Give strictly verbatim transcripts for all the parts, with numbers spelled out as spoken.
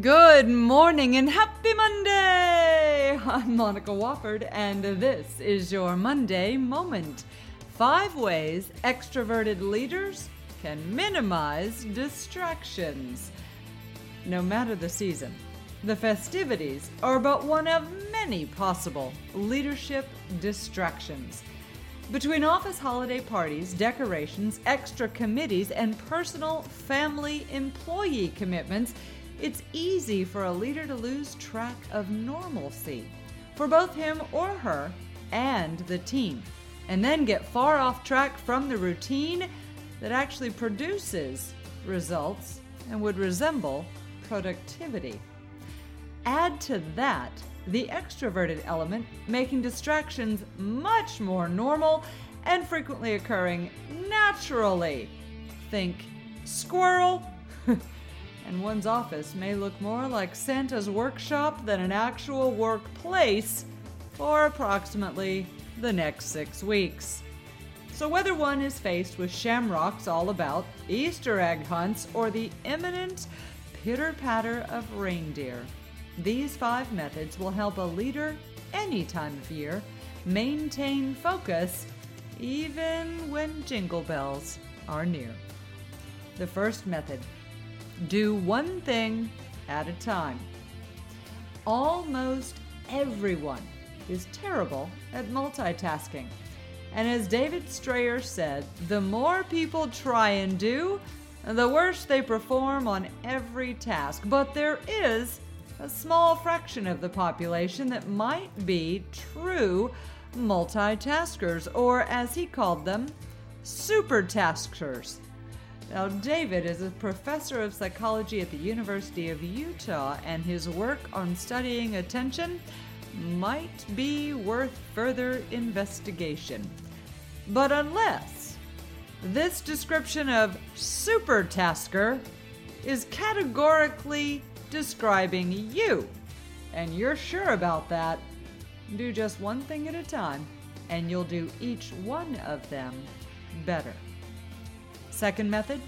Good morning and happy Monday! I'm Monica Wofford, and this is your Monday Moment. Five ways extroverted leaders can minimize distractions. No matter the season, the festivities are but one of many possible leadership distractions. Between office holiday parties, decorations, extra committees, and personal family employee commitments, it's easy for a leader to lose track of normalcy for both him or her and the team, and then get far off track from the routine that actually produces results and would resemble productivity. Add to that the extroverted element, making distractions much more normal and frequently occurring naturally. Think squirrel. And one's office may look more like Santa's workshop than an actual workplace for approximately the next six weeks. So whether one is faced with shamrocks all about, Easter egg hunts, or the imminent pitter-patter of reindeer, these five methods will help a leader any time of year maintain focus even when jingle bells are near. The first method: do one thing at a time. Almost everyone is terrible at multitasking. And as David Strayer said, the more people try and do, the worse they perform on every task. But there is a small fraction of the population that might be true multitaskers, or as he called them, supertaskers. Now, David is a professor of psychology at the University of Utah, and his work on studying attention might be worth further investigation. But unless this description of supertasker is categorically describing you, and you're sure about that, do just one thing at a time, and you'll do each one of them better. Second method: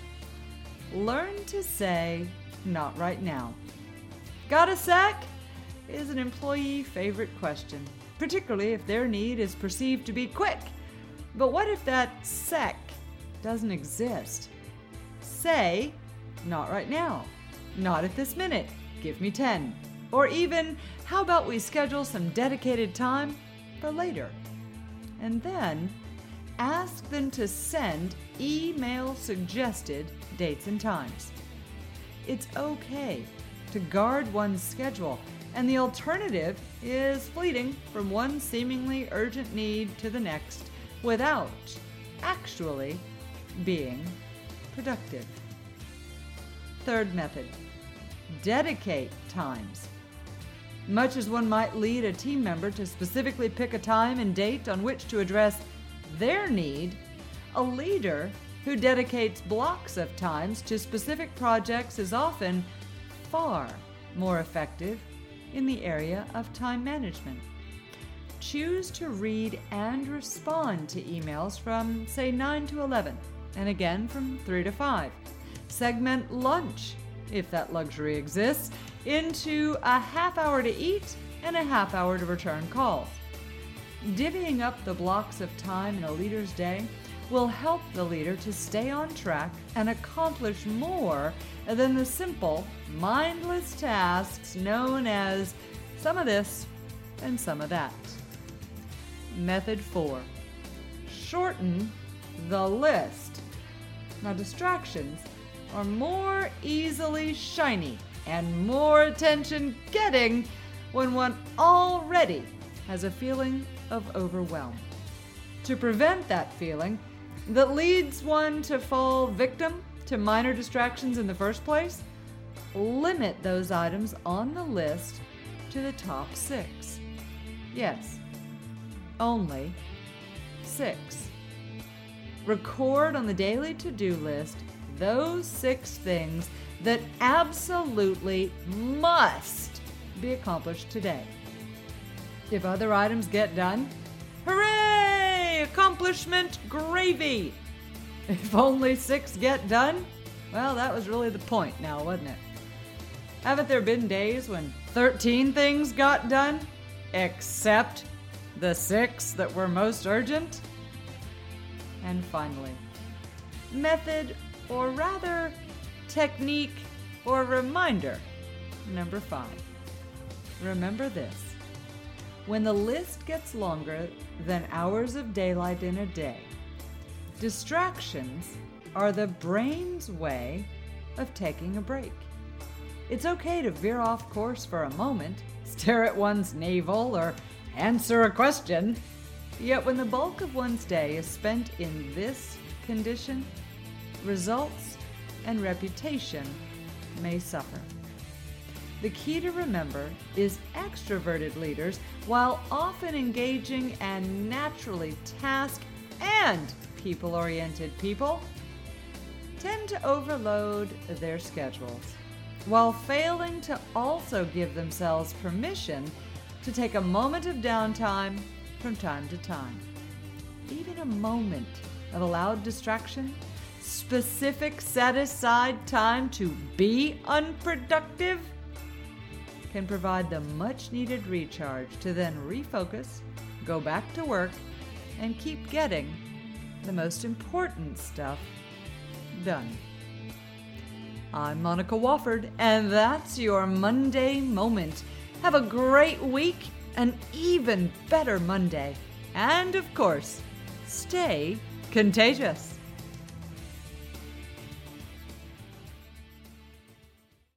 learn to say, "Not right now." "Got a sec?" is an employee favorite question, particularly if their need is perceived to be quick. But what if that sec doesn't exist? Say, "Not right now," "Not at this minute," "Give me ten," or even, "How about we schedule some dedicated time for later?" And then ask them to send email-suggested dates and times. It's okay to guard one's schedule, and the alternative is fleeting from one seemingly urgent need to the next without actually being productive. Third method: dedicate times. Much as one might lead a team member to specifically pick a time and date on which to address their need, a leader who dedicates blocks of times to specific projects is often far more effective in the area of time management. Choose to read and respond to emails from, say, nine to eleven, and again from three to five. Segment lunch, if that luxury exists, into a half hour to eat and a half hour to return calls. Divvying up the blocks of time in a leader's day will help the leader to stay on track and accomplish more than the simple, mindless tasks known as some of this and some of that. Method four: shorten the list. Now, distractions are more easily shiny and more attention-getting when one already has a feeling of overwhelm. To prevent that feeling that leads one to fall victim to minor distractions in the first place, limit those items on the list to the top six. Yes, only six. Record on the daily to-do list those six things that absolutely must be accomplished today. If other items get done, hooray! Accomplishment gravy! If only six get done, well, that was really the point now, wasn't it? Haven't there been days when thirteen things got done, except the six that were most urgent? And finally, method, or rather technique or reminder, number five. Remember this. When the list gets longer than hours of daylight in a day, distractions are the brain's way of taking a break. It's okay to veer off course for a moment, stare at one's navel, or answer a question. Yet when the bulk of one's day is spent in this condition, results and reputation may suffer. The key to remember is extroverted leaders, while often engaging and naturally task and people-oriented people, tend to overload their schedules, while failing to also give themselves permission to take a moment of downtime from time to time. Even a moment of allowed distraction, specific set-aside time to be unproductive, can provide the much-needed recharge to then refocus, go back to work, and keep getting the most important stuff done. I'm Monica Wofford, and that's your Monday Moment. Have a great week, an even better Monday, and of course, stay contagious.